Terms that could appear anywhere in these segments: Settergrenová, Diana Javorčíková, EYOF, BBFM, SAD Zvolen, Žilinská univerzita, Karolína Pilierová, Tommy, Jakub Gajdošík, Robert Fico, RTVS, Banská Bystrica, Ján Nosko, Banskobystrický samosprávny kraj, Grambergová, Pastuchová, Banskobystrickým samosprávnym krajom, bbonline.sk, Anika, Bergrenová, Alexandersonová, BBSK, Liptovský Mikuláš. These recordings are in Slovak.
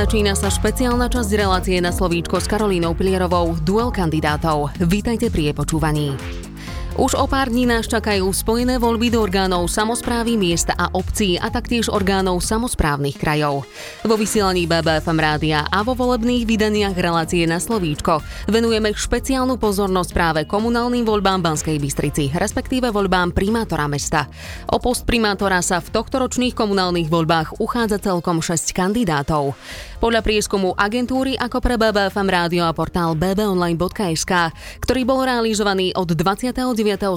Začína sa špeciálna časť relácie Na slovíčko s Karolínou Pilierovou, duel kandidátov. Vítajte pri jej počúvaní. Už o pár dní nás čakajú spojené voľby do orgánov samosprávy miest a obcí a taktiež orgánov samosprávnych krajov. Vo vysielaní BBFM rádia a vo volebných vydaniach relácie Na slovíčko venujeme špeciálnu pozornosť práve komunálnym voľbám Banskej Bystrici, respektíve voľbám primátora mesta. O post primátora sa v tohtoročných komunálnych voľbách uchádza celkom 6 kandidátov. Podľa prieskumu agentúry ako pre BBFM rádio a portál bbonline.sk, ktorý bol realizovaný od 29.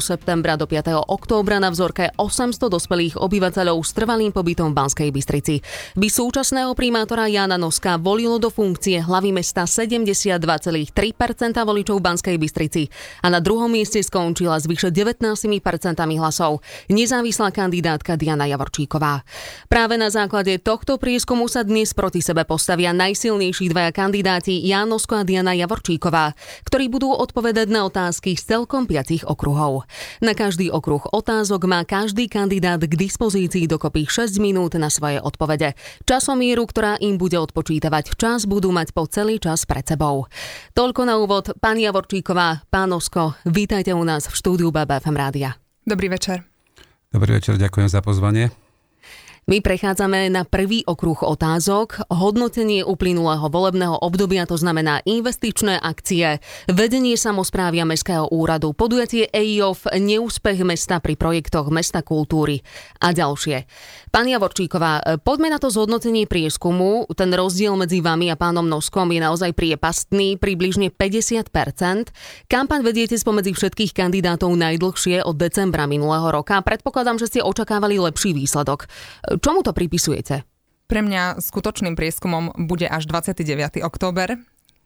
septembra do 5. októbra na vzorke 800 dospelých obyvateľov s trvalým pobytom v Banskej Bystrici, by súčasného primátora Jána Noska volilo do funkcie hlavy mesta 72,3% voličov v Banskej Bystrici a na druhom mieste skončila s vyše 19% hlasov nezávislá kandidátka Diana Javorčíková. Práve na základe tohto prieskumu sa dnes proti sebe postavia najsilnejší dvaja kandidáti Ján Nosko a Diana Javorčíková, ktorí budú odpovedať na otázky z celkom 5 okruhov. Na každý okruh otázok má každý kandidát k dispozícii dokopy 6 minút na svoje odpovede. Časomieru, ktorá im bude odpočítavať čas, budú mať po celý čas pred sebou. Toľko na úvod. Pani Javorčíková, pán Nosko, vítajte u nás v štúdiu BBFM rádia. Dobrý večer. Dobrý večer, ďakujem za pozvanie. My prechádzame na prvý okruh otázok. Hodnotenie uplynulého volebného obdobia, to znamená investičné akcie, vedenie samosprávy a mestského úradu, podujatie EYOF, neúspech mesta pri projektoch mesta kultúry a ďalšie. Pani Javorčíková, poďme na to zhodnotenie prieskumu. Ten rozdiel medzi vami a pánom Noskom je naozaj priepastný, približne 50%. Kampaň vediete spomedzi všetkých kandidátov najdlhšie od decembra minulého roka. Predpokladám, že ste očakávali lepší výsledok. Čomu to pripisujete? Pre mňa skutočným prieskumom bude až 29. október,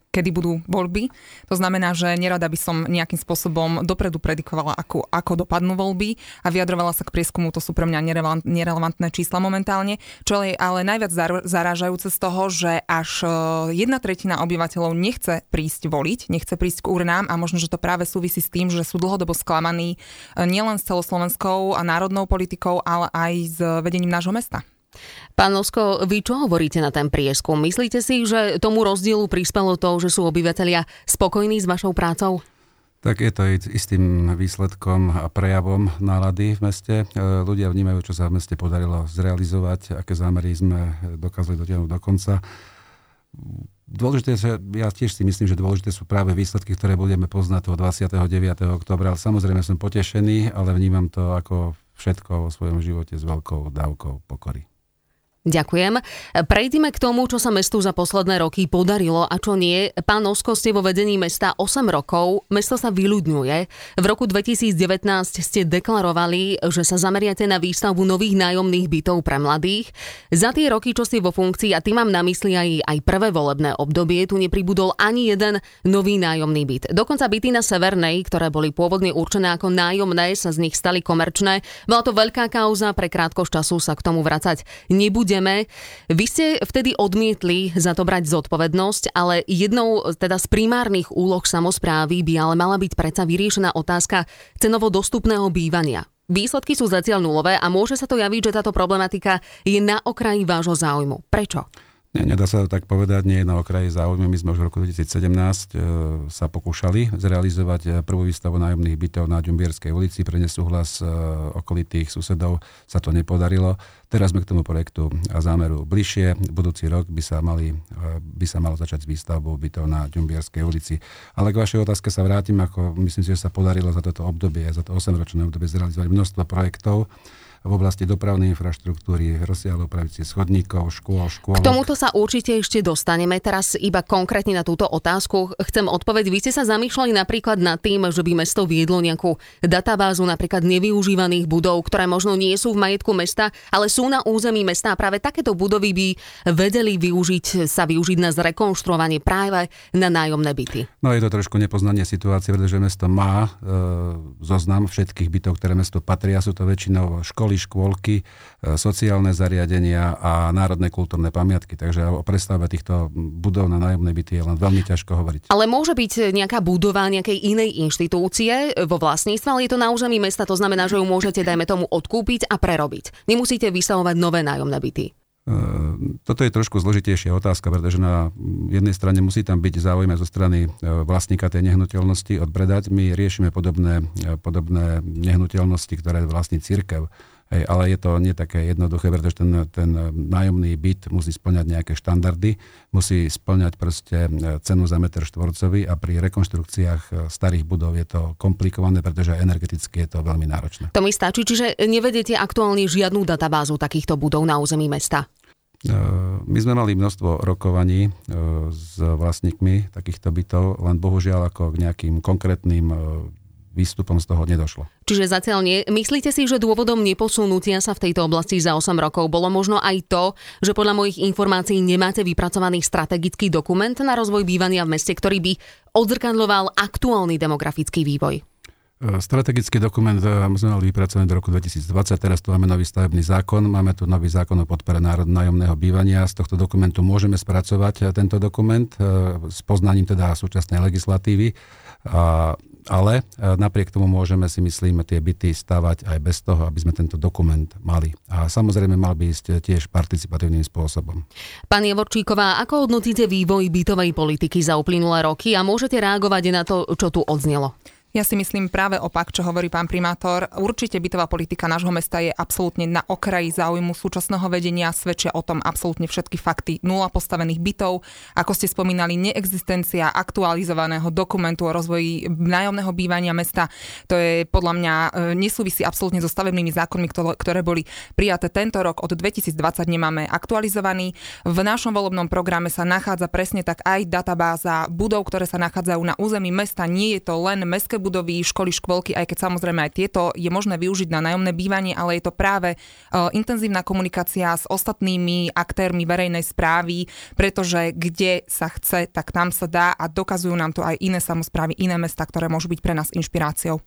kedy budú voľby. To znamená, že nerada by som nejakým spôsobom dopredu predikovala, ako dopadnú voľby a vyjadrovala sa k prieskumu. To sú pre mňa nerelevantné čísla momentálne. Čo je ale najviac zarážajúce z toho, že až 1/3 obyvateľov nechce prísť voliť, nechce prísť k urnám a možno, že to práve súvisí s tým, že sú dlhodobo sklamaní nielen s celoslovenskou a národnou politikou, ale aj s vedením nášho mesta. Pán Nosko, vy čo hovoríte na ten prieskum? Myslíte si, že tomu rozdielu prispelo to, že sú obyvateľia spokojní s vašou prácou? Tak je to istým výsledkom a prejavom nálady v meste. Ľudia vnímajú, čo sa v meste podarilo zrealizovať, aké zámery sme dokázali dotiahnuť do konca. Dôležité, ja tiež si myslím, že dôležité sú práve výsledky, ktoré budeme poznať toho 29. októbra. Samozrejme som potešený, ale vnímam to ako všetko vo svojom živote s veľkou dávkou pokory. Ďakujem. Prejdime k tomu, čo sa mestu za posledné roky podarilo a čo nie. Pán Nosko, ste vo vedení mesta 8 rokov. Mesto sa vyľudňuje. V roku 2019 ste deklarovali, že sa zameriate na výstavbu nových nájomných bytov pre mladých. Za tie roky, čo ste vo funkcii, a tým mám na mysli aj prvé volebné obdobie, tu nepribudol ani jeden nový nájomný byt. Dokonca byty na Severnej, ktoré boli pôvodne určené ako nájomné, sa z nich stali komerčné. Bola to veľká kauza, pre krátkosť času sa k tomu vracať nebude. Vy ste vtedy odmietli za to brať zodpovednosť, ale jednou teda z primárnych úloh samosprávy by ale mala byť predsa vyriešená otázka cenovo dostupného bývania. Výsledky sú zatiaľ nulové a môže sa to javiť, že táto problematika je na okraji vášho záujmu. Prečo? Nedá sa to tak povedať, nie je na okraji záujmu. My sme už v roku 2017 sa pokúšali zrealizovať prvú výstavu nájomných bytov na Ďumbierskej ulici. Pre nesúhlas okolitých susedov sa to nepodarilo. Teraz sme k tomu projektu a zámeru bližšie. Budúci rok by sa malo začať s výstavbou bytov na Ďumbierskej ulici. Ale k vašej otázke sa vrátim, ako myslím si, že sa podarilo za toto obdobie, za to 8-ročné obdobie zrealizovať množstvo projektov v oblasti dopravnej infraštruktúry, rozsiahlej opravici schodníkov, škôl. K tomuto sa určite ešte dostaneme. Teraz iba konkrétne na túto otázku chcem odpoveď. Vy ste sa zamýšľali napríklad nad tým, že by mesto viedlo nejakú databázu napríklad nevyužívaných budov, ktoré možno nie sú v majetku mesta, ale sú na území mesta. A práve takéto budovy by vedeli využiť na zrekonštruovanie práve na nájomné byty. No je to trošku nepoznanie situácie, pretože mesto má zoznam všetkých bytov, ktoré mestu patria, sú to väčšinou škôlky, sociálne zariadenia a národné kultúrne pamiatky. Takže o predstave týchto budov na nájomné byty je len veľmi ťažko hovoriť. Ale môže byť nejaká budova nejakej inej inštitúcie vo vlastníctve, ale je to na území mesta, to znamená, že ju môžete, dajme tomu, odkúpiť a prerobiť. Nemusíte vystavovať nové nájomné byty. Toto je trošku zložitejšia otázka, pretože na jednej strane musí tam byť záujem zo strany vlastníka tej nehnuteľnosti odbredať. My riešime podobné nehnuteľnosti, ktoré vlastní cirkev. Hej, ale je to nie také jednoduché, pretože ten nájomný byt musí spĺňať nejaké štandardy, musí spĺňať proste cenu za meter štvorcový a pri rekonštrukciách starých budov je to komplikované, pretože energeticky je to veľmi náročné. To mi stačí, čiže nevedete aktuálne žiadnu databázu takýchto budov na území mesta? My sme mali množstvo rokovaní s vlastníkmi takýchto bytov, len bohužiaľ ako k nejakým konkrétnym výstupom z toho nedošlo. Čiže zatiaľ nie. Myslíte si, že dôvodom neposunutia sa v tejto oblasti za 8 rokov bolo možno aj to, že podľa mojich informácií nemáte vypracovaný strategický dokument na rozvoj bývania v meste, ktorý by odzrkadľoval aktuálny demografický vývoj? Strategický dokument sme mali vypracovaný do roku 2020, teraz tu máme nový stavebný zákon, máme tu nový zákon o podpore nájomného bývania, z tohto dokumentu môžeme spracovať tento dokument s poznaním teda súčasnej legislatívy, ale napriek tomu môžeme si myslíme tie byty stavať aj bez toho, aby sme tento dokument mali. A samozrejme mal by ísť tiež participatívnym spôsobom. Pani Javorčíková, ako hodnotíte vývoj bytovej politiky za uplynulé roky a môžete reagovať na to, čo tu odznelo? Ja si myslím práve opak, čo hovorí pán primátor. Určite bytová politika nášho mesta je absolútne na okraji záujmu súčasného vedenia. Svedčia o tom absolútne všetky fakty. 0 postavených bytov, ako ste spomínali, neexistencia aktualizovaného dokumentu o rozvoji nájomného bývania mesta. To je podľa mňa nesúvisí absolútne so stavebnými zákonmi, ktoré boli prijaté tento rok. Od 2020 nemáme aktualizovaný. V našom volebnom programe sa nachádza presne tak aj databáza budov, ktoré sa nachádzajú na území mesta. Nie je to len mestské budovy, školy, škôlky, aj keď samozrejme aj tieto je možné využiť na nájomné bývanie, ale je to práve intenzívna komunikácia s ostatnými aktérmi verejnej správy, pretože kde sa chce, tak tam sa dá a dokazujú nám to aj iné samosprávy, iné mestá, ktoré môžu byť pre nás inšpiráciou.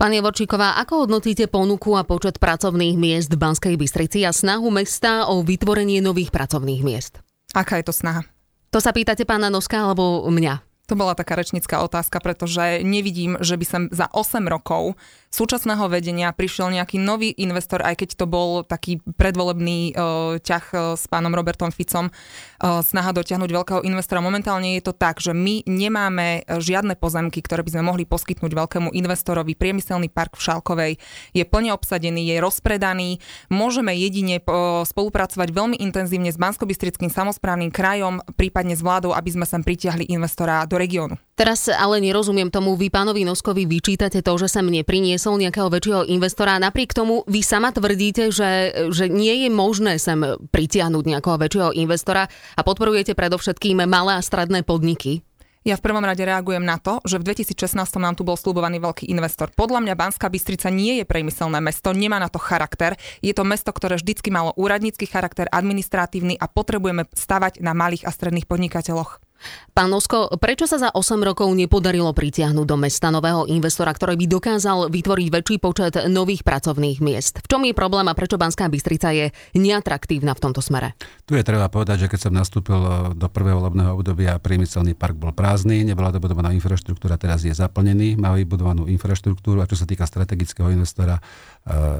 Pani Javorčíková, ako hodnotíte ponuku a počet pracovných miest v Banskej Bystrici a snahu mesta o vytvorenie nových pracovných miest? Aká je to snaha? To sa pýtate pána Noska alebo mňa? To bola taká rečnícka otázka, pretože nevidím, že by som za 8 rokov súčasného vedenia prišiel nejaký nový investor, aj keď to bol taký predvolebný ťah s pánom Robertom Ficom, snaha dotiahnuť veľkého investora. Momentálne je to tak, že my nemáme žiadne pozemky, ktoré by sme mohli poskytnúť veľkému investorovi. Priemyselný park v Šálkovej je plne obsadený, je rozpredaný. Môžeme jedine spolupracovať veľmi intenzívne s Banskobystrickým samosprávnym krajom, prípadne s vládou, aby sme sem pritiahli investora do regiónu. Teraz ale nerozumiem tomu, vy pánovi Noskovi vyčítate to, že sem nepriniesol nejakého väčšieho investora. Napriek tomu vy sama tvrdíte, že nie je možné sem pritiahnuť nejakého väčšieho investora a podporujete predovšetkým malé a stredné podniky. Ja v prvom rade reagujem na to, že v 2016 nám tu bol sľubovaný veľký investor. Podľa mňa Banská Bystrica nie je priemyselné mesto, nemá na to charakter. Je to mesto, ktoré vždycky malo úradnícky charakter, administratívny a potrebujeme stavať na malých a stredných podnikateľoch. Pán Nosko, prečo sa za 8 rokov nepodarilo pritiahnuť do mesta nového investora, ktorý by dokázal vytvoriť väčší počet nových pracovných miest? V čom je problém a prečo Banská Bystrica je neatraktívna v tomto smere? Tu je treba povedať, že keď som nastúpil do prvého volebného obdobia, priemyselný park bol prázdny, nebola dobudovaná infraštruktúra, teraz je zaplnený, má vybudovanú infraštruktúru a čo sa týka strategického investora,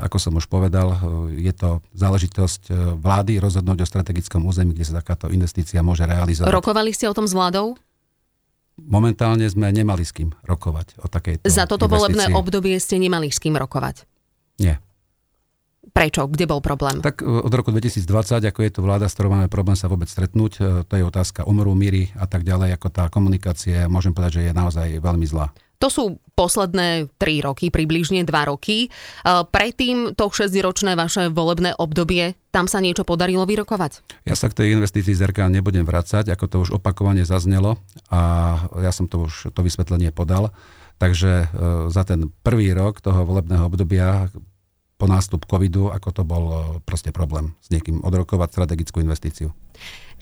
ako som už povedal, je to záležitosť vlády rozhodnúť o strategickom území, kde sa takáto investícia môže realizovať. Rokovali ste o tom s vládou? Momentálne sme nemali s kým rokovať o takejto investícii. Za toto volebné obdobie ste nemali s kým rokovať? Nie. Prečo? Kde bol problém? Tak od roku 2020, ako je tu vláda, s ktorou máme problém sa vôbec stretnúť, to je otázka umru, míry a tak ďalej, ako tá komunikácia, môžem povedať, že je naozaj veľmi zlá. To sú posledné 3 roky, približne 2 roky. Predtým to 6-ročné vaše volebné obdobie, tam sa niečo podarilo vyrokovať? Ja sa k tej investícii zrkán nebudem vracať, ako to už opakovane zaznelo a ja som to už to vysvetlenie podal. Takže za ten prvý rok toho volebného obdobia po nástup covidu, ako to bol proste problém s niekým odrokovať strategickú investíciu.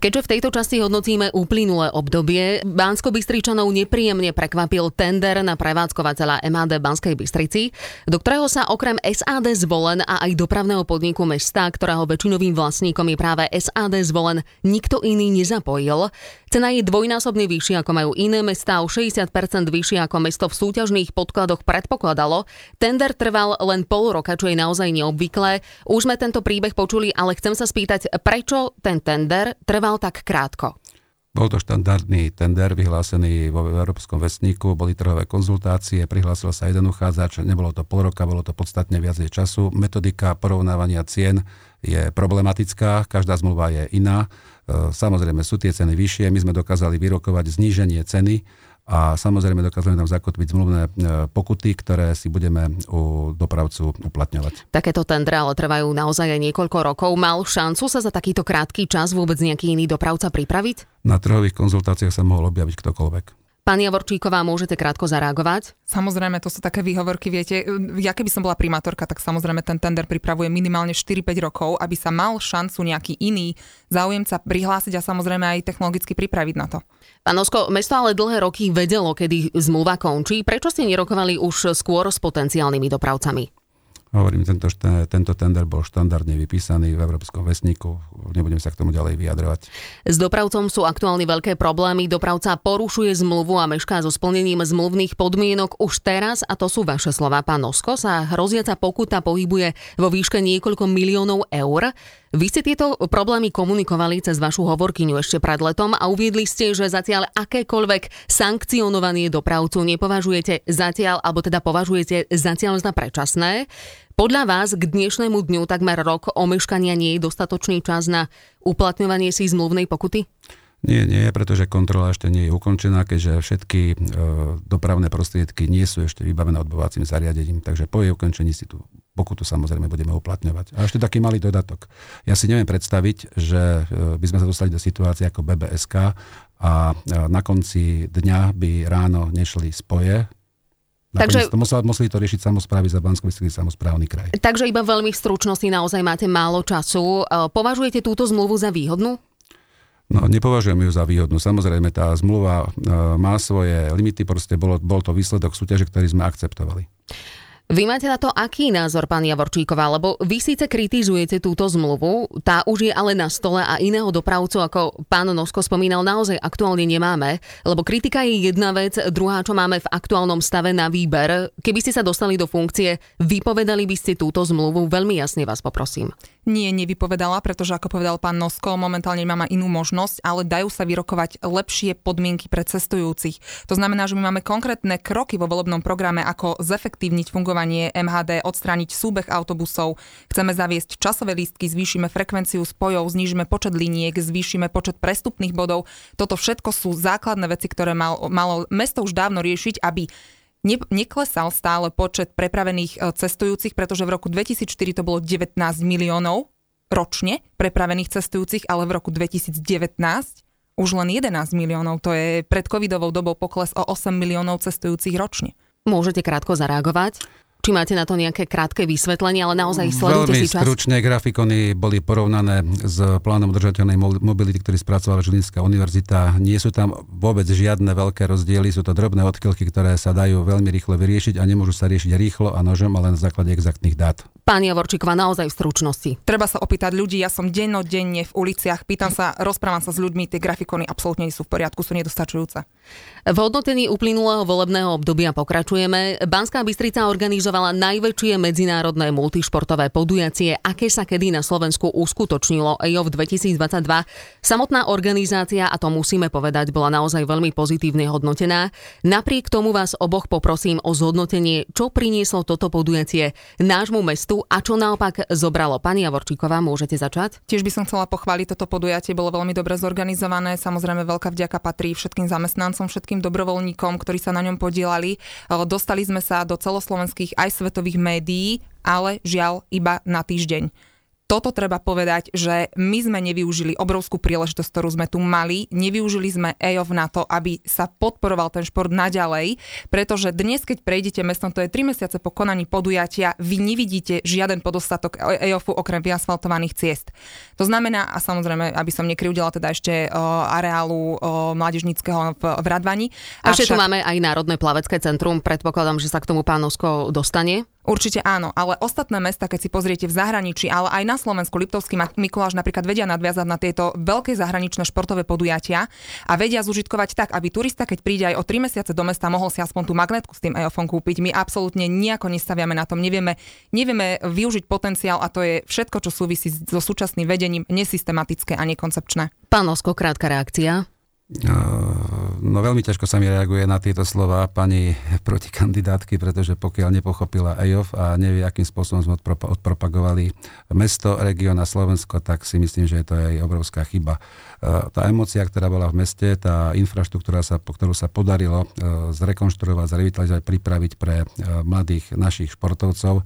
Keďže v tejto časti hodnotíme uplynulé obdobie, Banskobystričanov nepríjemne prekvapil tender na prevádzkovateľa MHD Banskej Bystrici, do ktorého sa okrem SAD Zvolen a aj dopravného podniku mesta, ktorého väčšinovým vlastníkom je práve SAD Zvolen, nikto iný nezapojil. Cena je dvojnásobne vyššia ako majú iné mestá, o 60% vyššia ako mesto v súťažných podkladoch predpokladalo. Tender trval len pol roka, čo je naozaj neobvyklé. Už sme tento príbeh počuli, ale chcem sa spýtať, prečo ten tender trval tak krátko? Bol to štandardný tender vyhlásený vo Európskom vestníku, boli trhové konzultácie, prihlásil sa jeden uchádzač, nebolo to pol roka, bolo to podstatne viac času. Metodika porovnávania cien je problematická, každá zmluva je iná. Samozrejme sú tie ceny vyššie, my sme dokázali vyrokovať zníženie ceny a samozrejme dokázali nám zakotviť zmluvné pokuty, ktoré si budeme u dopravcu uplatňovať. Takéto tendre ale trvajú naozaj aj niekoľko rokov. Mal šancu sa za takýto krátky čas vôbec nejaký iný dopravca pripraviť? Na trhových konzultáciách sa mohol objaviť ktokoľvek. Pani Javorčíková, môžete krátko zareagovať? Samozrejme, to sú také výhovorky, viete, ja keby som bola primátorka, tak samozrejme ten tender pripravuje minimálne 4-5 rokov, aby sa mal šancu nejaký iný záujemca prihlásiť a samozrejme aj technologicky pripraviť na to. Pán Nosko, mesto ale dlhé roky vedelo, kedy zmluva končí. Prečo ste nerokovali už skôr s potenciálnymi dopravcami? Hovorím, tento tender bol štandardne vypísaný v Európskom vestníku. Nebudem sa k tomu ďalej vyjadrovať. S dopravcom sú aktuálne veľké problémy. Dopravca porušuje zmluvu a mešká so splnením zmluvných podmienok už teraz, a to sú vaše slová, pán Nosko, sa hroziaca pokuta pohybuje vo výške niekoľko miliónov eur. Vy ste tieto problémy komunikovali cez vašu hovorkyňu ešte pred letom a uviedli ste, že zatiaľ akékoľvek sankcionovanie dopravcu považujete zatiaľ za predčasné. Podľa vás k dnešnému dňu takmer rok omeškania nie je dostatočný čas na uplatňovanie si zmluvnej pokuty? Nie, pretože kontrola ešte nie je ukončená, keďže všetky dopravné prostriedky nie sú ešte vybavené odbovacím zariadením, takže po jej ukončení si tú pokutu samozrejme budeme uplatňovať. A ešte taký malý dodatok. Ja si neviem predstaviť, že by sme sa dostali do situácie ako BBSK a na konci dňa by ráno nešli spoje. Takže museli to riešiť samosprávy za Banskobystrický samosprávny kraj. Takže iba veľmi v stručnosti, naozaj máte málo času. Považujete túto zmluvu za výhodnú? No, nepovažujem ju za výhodnú. Samozrejme, tá zmluva má svoje limity, proste bol to výsledok súťaže, ktorý sme akceptovali. Vy máte na to aký názor, pán Javorčíková? Lebo vy síce kritizujete túto zmluvu, tá už je ale na stole a iného dopravcu, ako pán Nosko spomínal, naozaj aktuálne nemáme. Lebo kritika je jedna vec, druhá, čo máme v aktuálnom stave na výber. Keby ste sa dostali do funkcie, vypovedali by ste túto zmluvu? Veľmi jasne vás poprosím. Nie, nevypovedala, pretože ako povedal pán Nosko, momentálne máme inú možnosť, ale dajú sa vyrokovať lepšie podmienky pre cestujúcich. To znamená, že my máme konkrétne kroky vo volebnom programe, ako zefektívniť fungovanie MHD, odstrániť súbeh autobusov, chceme zaviesť časové lístky, zvýšime frekvenciu spojov, znížime počet liniek, zvýšime počet prestupných bodov. Toto všetko sú základné veci, ktoré malo mesto už dávno riešiť, aby neklesal stále počet prepravených cestujúcich, pretože v roku 2004 to bolo 19 miliónov ročne prepravených cestujúcich, ale v roku 2019 už len 11 miliónov. To je pred covidovou dobou pokles o 8 miliónov cestujúcich ročne. Môžete krátko zareagovať? Či máte na to nejaké krátke vysvetlenie, ale naozaj sledujte si čas? Veľmi stručne grafikony boli porovnané s plánom udržateľnej mobility, ktorý spracovala Žilinská univerzita. Nie sú tam vôbec žiadne veľké rozdiely, sú to drobné odchýlky, ktoré sa dajú veľmi rýchlo vyriešiť a nemôžu sa riešiť rýchlo a nožom, ale na základe exaktných dát. Pán Javorčíková, naozaj v stručnosti. Treba sa opýtať ľudí, ja som dennodenne v uliciach, pýtam sa, rozprávam sa s ľuďmi, tie grafikony absolútne nie sú v poriadku, sú nedostačujúce. V hodnotení uplynulého volebného obdobia pokračujeme. Banská Bystrica organizovala najväčšie medzinárodné multišportové podujatie, aké sa kedy na Slovensku uskutočnilo, EYOF 2022. Samotná organizácia, a to musíme povedať, bola naozaj veľmi pozitívne hodnotená. Napriek tomu vás oboch poprosím o zhodnotenie, čo prinieslo toto podujatie nášmu mestu a čo naopak zobralo. Pani Javorčíková, môžete začať? Tiež by som chcela pochváliť toto podujatie, bolo veľmi dobre zorganizované. Samozrejme veľká vďaka patrí všetkým zamestnancom, všetkým dobrovoľníkom, ktorí sa na ňom podieľali. Dostali sme sa do celoslovenských aj svetových médií, ale žiaľ iba na týždeň. toto treba povedať, že my sme nevyužili obrovskú príležitosť, ktorú sme tu mali. Nevyužili sme EYOF na to, aby sa podporoval ten šport naďalej, pretože dnes, keď prejdete mestom, to je 3 mesiace po konaní podujatia, vy nevidíte žiaden podostatok EYOFu okrem vyasfaltovaných ciest. To znamená, a samozrejme, aby som nekryudila teda ešte areálu mládežníckeho v Radvani. A ešte tu máme aj Národné plavecké centrum, predpokladám, že sa k tomu pán Nosko dostane. Určite áno, ale ostatné mesta, keď si pozriete v zahraničí, ale aj na Slovensku, Liptovský Mikuláš napríklad vedia nadviazať na tieto veľké zahraničné športové podujatia a vedia zužitkovať tak, aby turista, keď príde aj o 3 mesiace do mesta, mohol si aspoň tú magnetku s tým EYOFom kúpiť. My absolútne nejako nestaviame na tom, nevieme využiť potenciál a to je všetko, čo súvisí so súčasným vedením, nesystematické a nekoncepčné. Pán Nosko, krátka reakcia. No veľmi ťažko sa mi reaguje na tieto slova pani protikandidátky, pretože pokiaľ nepochopila EYOF a nevie, akým spôsobom sme odpropagovali mesto, región a Slovensko, tak si myslím, že to je aj obrovská chyba. Tá emócia, ktorá bola v meste, tá infraštruktúra, ktorú sa podarilo zrekonštruovať, zrevitalizovať, pripraviť pre mladých našich športovcov,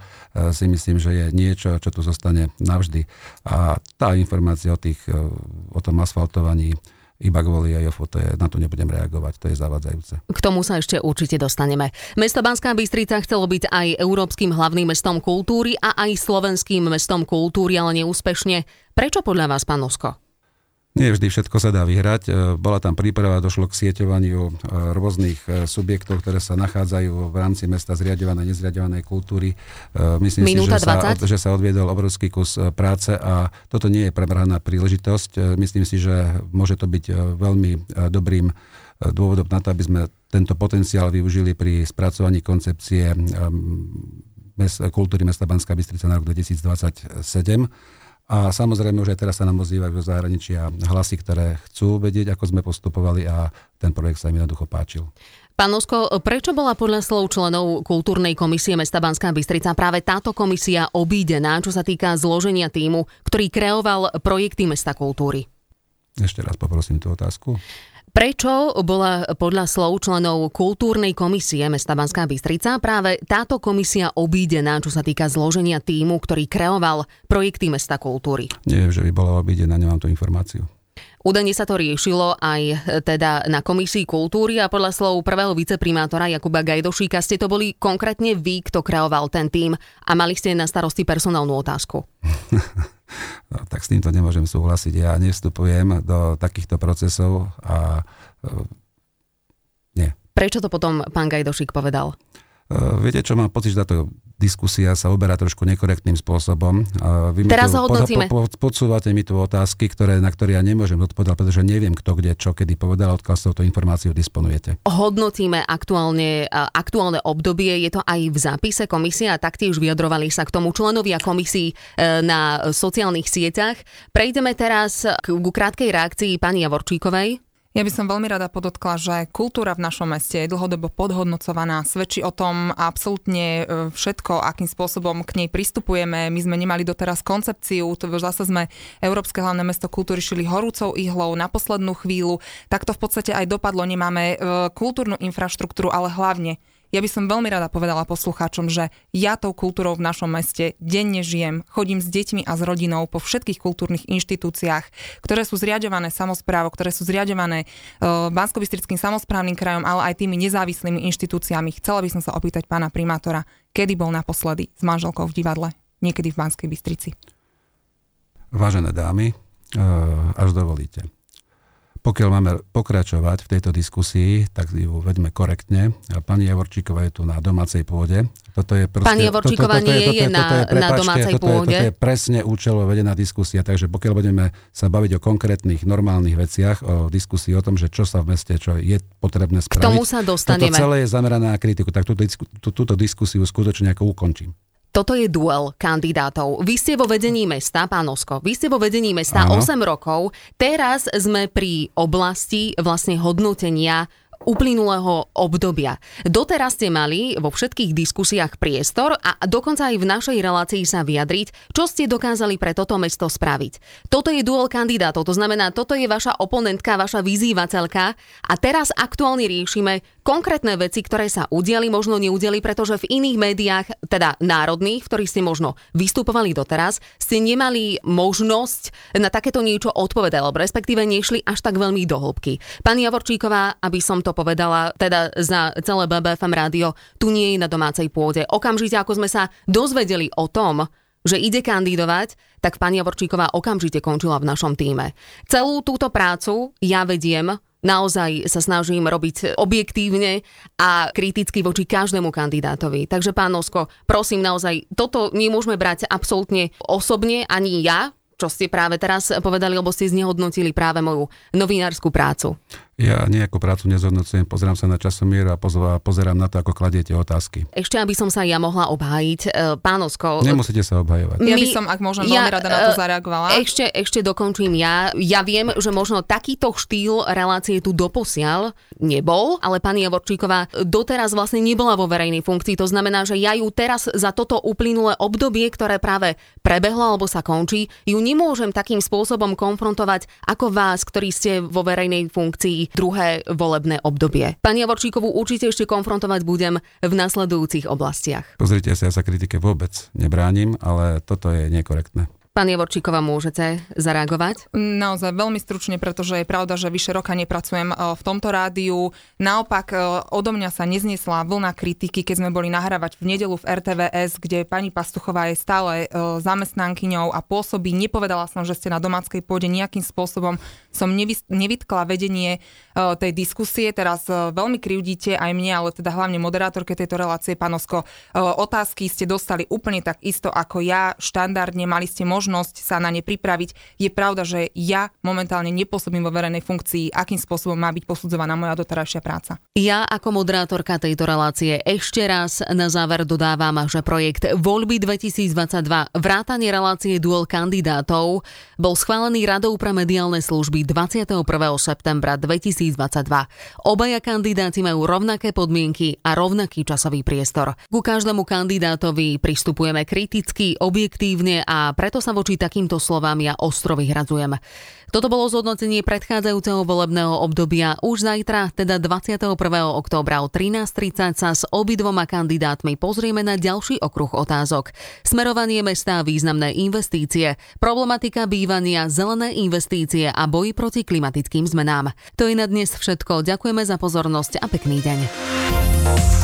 si myslím, že je niečo, čo tu zostane navždy. A tá informácia o tom asfaltovaní iba kvôli EYOFu, na to nebudem reagovať, to je zavádzajúce. K tomu sa ešte určite dostaneme. Mesto Banská Bystrica chcelo byť aj európskym hlavným mestom kultúry a aj slovenským mestom kultúry, ale neúspešne. Prečo podľa vás, pán Nosko? Nie vždy všetko sa dá vyhrať. Bola tam príprava, došlo k sieťovaniu rôznych subjektov, ktoré sa nachádzajú v rámci mesta zriaďovanej, nezriaďovanej kultúry. Myslím Minúta si, že sa odviedol obrovský kus práce a toto nie je premrhaná príležitosť. Myslím si, že môže to byť veľmi dobrým dôvodom na to, aby sme tento potenciál využili pri spracovaní koncepcie kultúry mesta Banská Bystrica na rok 2027. A samozrejme, už aj teraz sa nám ozývajú zo zahraničia hlasy, ktoré chcú vedieť, ako sme postupovali a ten projekt sa im jednoducho páčil. Pán Nosko, prečo bola podľa slov členov kultúrnej komisie mesta Banská Bystrica práve táto komisia obídená, čo sa týka zloženia tímu, ktorý kreoval projekty mesta kultúry? Ešte raz poprosím tú otázku. Prečo bola podľa slov členov kultúrnej komisie mesta Banská Bystrica práve táto komisia obídená, čo sa týka zloženia tímu, ktorý kreoval projekty mesta kultúry? Neviem, že by bola obídená, nemám tú informáciu. Údajne sa to riešilo aj teda na Komisii kultúry a podľa slov prvého viceprimátora Jakuba Gajdošíka ste to boli konkrétne vy, kto kreoval ten tím a mali ste na starosti personálnu otázku. No, tak s týmto nemôžem súhlasiť. Ja nevstupujem do takýchto procesov a nie. Prečo to potom pán Gajdošík povedal? Viete čo, mám pocit, že táto diskusia sa uberá trošku nekorektným spôsobom. Vy teraz ho hodnotíme. Podsúvate mi tu otázky, na ktoré ja nemôžem odpovedať, pretože neviem, kto kde, čo, kedy povedal, odkiaľ s touto informáciou disponujete. Hodnotíme aktuálne obdobie, je to aj v zápise komisie a taktiež vyjadrovali sa k tomu členovia komisí na sociálnych sieťach. Prejdeme teraz ku krátkej reakcii pani Javorčíkovej. Ja by som veľmi rada podotkla, že kultúra v našom meste je dlhodobo podhodnocovaná, svedčí o tom absolútne všetko, akým spôsobom k nej pristupujeme. My sme nemali doteraz koncepciu, zase sme Európske hlavné mesto kultúry šili horúcou ihlou na poslednú chvíľu. Tak to v podstate aj dopadlo, nemáme kultúrnu infraštruktúru, ale hlavne ja by som veľmi rada povedala poslucháčom, že ja tou kultúrou v našom meste denne žijem, chodím s deťmi a s rodinou po všetkých kultúrnych inštitúciách, ktoré sú zriaďované samosprávou, ktoré sú zriaďované Banskobystrickým samosprávnym krajom, ale aj tými nezávislými inštitúciami. Chcela by som sa opýtať pána primátora, kedy bol naposledy s manželkou v divadle, niekedy v Banskej Bystrici. Vážené dámy, až dovolíte. Pokiaľ máme pokračovať v tejto diskusii, tak ju vedme korektne. Pani Javorčíková je tu na domácej pôde. Toto je proste, pani Javorčíková nie je na domácej pôde. Toto je presne účelovo vedená diskusia, takže pokiaľ budeme sa baviť o konkrétnych normálnych veciach, o diskusii o tom, že čo sa v meste, čo je potrebné spraviť. K tomu sa dostaneme. Toto celé je zamerané na kritiku, tak túto diskusiu skutočne ako ukončím. Toto je duel kandidátov. Vy ste vo vedení mesta, pán Nosko, vy ste vo vedení mesta 8 rokov. Teraz sme pri oblasti vlastne hodnotenia uplynulého obdobia. Doteraz ste mali vo všetkých diskusiách priestor a dokonca aj v našej relácii sa vyjadriť, čo ste dokázali pre toto mesto spraviť. Toto je duel kandidátov, to znamená, toto je vaša oponentka, vaša vyzývateľka a teraz aktuálne riešime, konkrétne veci, ktoré sa udiali, možno neudiali, pretože v iných médiách, teda národných, v ktorých ste možno vystupovali doteraz, ste nemali možnosť na takéto niečo odpovedať, alebo respektíve nešli až tak veľmi do hĺbky. Pani Javorčíková, aby som to povedala, teda za celé BBFM rádio, tu nie je na domácej pôde. Okamžite, ako sme sa dozvedeli o tom, že ide kandidovať, tak pani Javorčíková okamžite končila v našom tíme. Celú túto prácu ja vediem, naozaj sa snažím robiť objektívne a kriticky voči každému kandidátovi. Takže pán Nosko, prosím naozaj, toto nemôžeme brať absolútne osobne, ani ja, čo ste práve teraz povedali, lebo ste znehodnotili práve moju novinárskú prácu. Ja nejakú prácu nezhodnocujem, pozerám sa na časomier a pozerám na to, ako kladiete otázky. Ešte, aby som sa ja mohla obhájiť, pán Nosko. Nemusíte sa obhajovať. Ja by som, ak možno, veľmi rada na to zareagovala. Ešte dokončím ja. Ja viem, že možno takýto štýl relácie tu doposiaľ nebol, ale pani Javorčíková doteraz vlastne nebola vo verejnej funkcii. To znamená, že ja ju teraz za toto uplynulé obdobie, ktoré práve prebehlo alebo sa končí, ju nemôžem takým spôsobom konfrontovať ako vás, ktorí ste vo verejnej funkcii druhé volebné obdobie. Pani Javorčíkovú určite ešte konfrontovať budem v nasledujúcich oblastiach. Pozrite sa, ja sa kritike vôbec nebránim, ale toto je nekorektné. Pani Javorčíková, môžete zareagovať? Naozaj veľmi stručne, pretože je pravda, že vyše roka nepracujem v tomto rádiu. Naopak, odo mňa sa nezniesla vlna kritiky, keď sme boli nahrávať v nedeľu v RTVS, kde pani Pastuchová je stále zamestnankyňou a pôsobí. Nepovedala som, že ste na domáckej pôde, nejakým spôsobom som nevytkla vedenie tej diskusie. Teraz veľmi krivdíte aj mne, ale teda hlavne moderátorke tejto relácie, pán Nosko. Otázky ste dostali úplne tak isto ako ja, štandardne, mali ste možnosť sa na ne pripraviť. Je pravda, že ja momentálne nepôsobím vo verejnej funkcii, akým spôsobom má byť posudzovaná moja doterajšia práca. Ja ako moderátorka tejto relácie ešte raz na záver dodávam, že projekt Voľby 2022 vrátanie relácie duel kandidátov bol schválený Radou pre mediálne služby 21. septembra 2022. Obaja kandidáti majú rovnaké podmienky a rovnaký časový priestor. Ku každému kandidátovi pristupujeme kriticky, objektívne a preto sa voči takýmto slovám ja ostro vyhradzujem. Toto bolo zhodnotenie predchádzajúceho volebného obdobia. Už zajtra, teda 21. októbra o 13.30 sa s obidvoma kandidátmi pozrieme na ďalší okruh otázok. Smerovanie mesta a významné investície, problematika bývania, zelené investície a boj proti klimatickým zmenám. To je na dnes všetko. Ďakujeme za pozornosť a pekný deň.